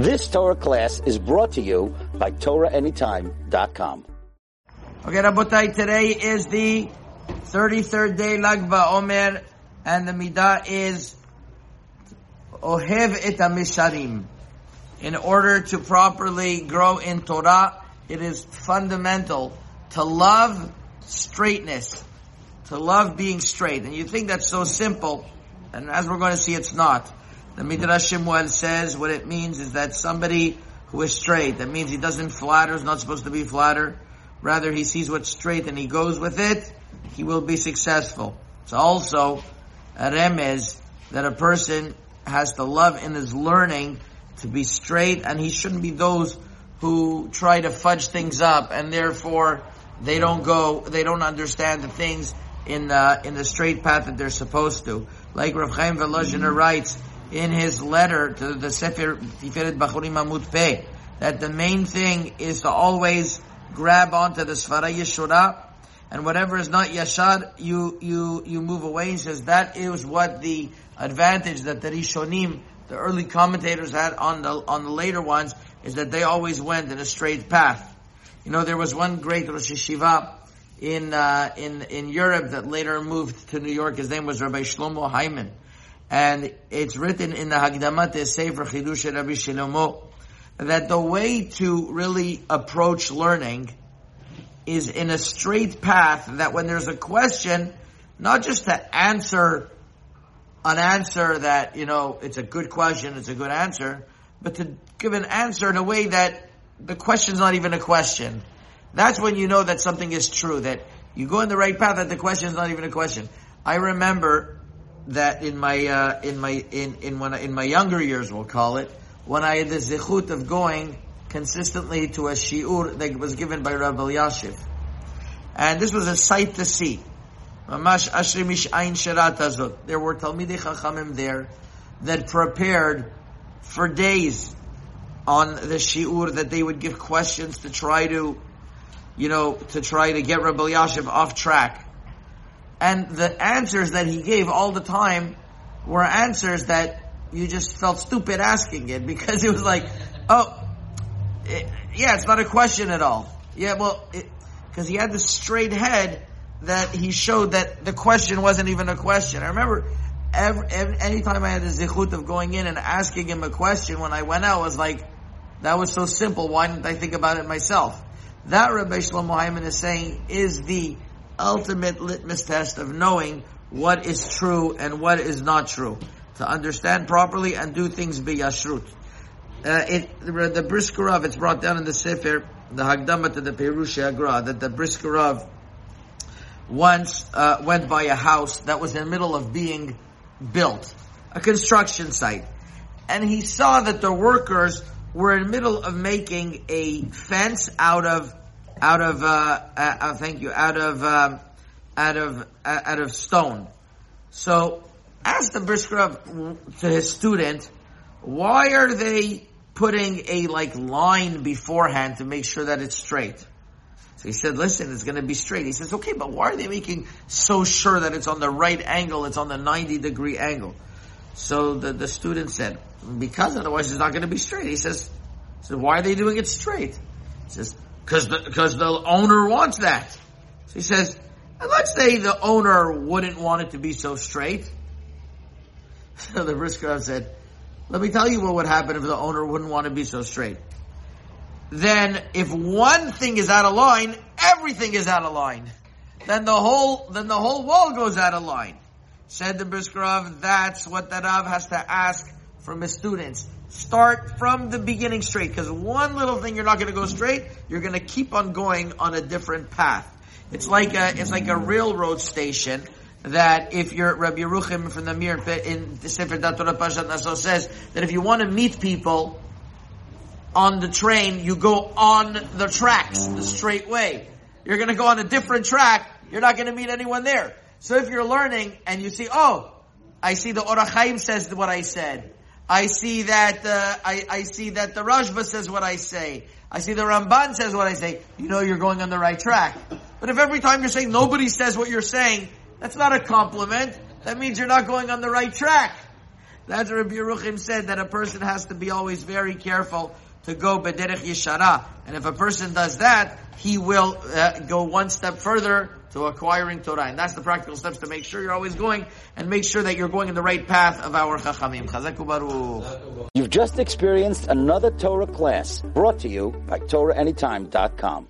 This Torah class is brought to you by TorahAnytime.com. Okay, Rabotai, today is the 33rd day Lag ba'Omer, and the Midah is Ohev Et HaMesharim. In order to properly grow in Torah, it is fundamental to love straightness, to love being straight. And you think that's so simple, and as we're going to see, it's not. The Midrash Shemuel says what it means is that somebody who is straight, that means he doesn't flatter, is not supposed to be flatter. Rather, he sees what's straight and he goes with it, he will be successful. It's also a remez that a person has to love in his learning to be straight, and he shouldn't be those who try to fudge things up, and therefore they don't understand the things in the straight path that they're supposed to. Like Rav Chaim Volozhin writes in his letter to the Sefer Tiferet B'chorim Amud Pei, that the main thing is to always grab onto the sfaray Yeshora, and whatever is not yashar, you move away. He says that is what the advantage that the Rishonim, the early commentators, had on the later ones, is that they always went in a straight path. You know, there was one great Rosh Hashiva in Europe that later moved to New York. His name was Rabbi Shlomo Heiman. And it's written in the Hagdamat Sefer Chidushei Rabbi Shlomo that the way to really approach learning is in a straight path, that when there's a question, not just to answer an answer that, you know, it's a good question, it's a good answer, but to give an answer in a way that the question's not even a question. That's when you know that something is true, that you go in the right path, that the question's not even a question. I remember that in my younger years, we'll call it, when I had the zikhut of going consistently to a shiur that was given by Rabbi Yashiv, and this was a sight to see. Mamash ashrimish ayn sherat hazot. There were Talmidei Chachamim there that prepared for days on the shiur, that they would give questions to try to, you know, to try to get Rabbi Yashiv off track. And the answers that he gave all the time were answers that you just felt stupid asking it, because it was like, it's not a question at all. Yeah, well, because he had this straight head that he showed that the question wasn't even a question. I remember any time I had the zikhut of going in and asking him a question when I went out, I was like, that was so simple, why didn't I think about it myself? That, Rabbi Shlomo Heiman is saying, is the ultimate litmus test of knowing what is true and what is not true, to understand properly and do things by Yashrut. The Brisker Rav, it's brought down in the Sefer, the Hagdamat to the Perusha Agra, that the Brisker Rav once went by a house that was in the middle of being built, a construction site, and he saw that the workers were in the middle of making a fence out of stone. So asked the Brisker Rav to his student, why are they putting a line beforehand to make sure that it's straight? So he said, listen, it's going to be straight. He says, okay, but why are they making so sure that it's on the right angle, it's on the 90-degree angle? So the student said, because otherwise it's not going to be straight. He says, so why are they doing it straight? He says, Because the owner wants that. So he says, let's say the owner wouldn't want it to be so straight. So the Brisker Rav said, let me tell you what would happen if the owner wouldn't want to be so straight. Then if one thing is out of line, everything is out of line. Then the whole wall goes out of line. Said the Brisker Rav, that's what the Rav has to ask from his students. Start from the beginning straight, because one little thing you're not going to go straight, you're going to keep on going on a different path. It's like a railroad station that if you're Rabbi Yeruchim from the Mir in the Sefer Daas Torah Parshas Naso says that if you want to meet people on the train, you go on the tracks, the straight way. You're going to go on a different track. You're not going to meet anyone there. So if you're learning and you see, I see the Orach Chaim says what I said. I see that I see that the Rashba says what I say. I see the Ramban says what I say. You know you're going on the right track. But if every time you're saying nobody says what you're saying, that's not a compliment. That means you're not going on the right track. That's what Rabbi Yeruchim said, that a person has to be always very careful to go bederech yeshara. And if a person does that, he will go one step further to acquiring Torah. And that's the practical steps to make sure you're always going and make sure that you're going in the right path of our chachamim. Chazak u'baruch. You've just experienced another Torah class brought to you by TorahAnytime.com.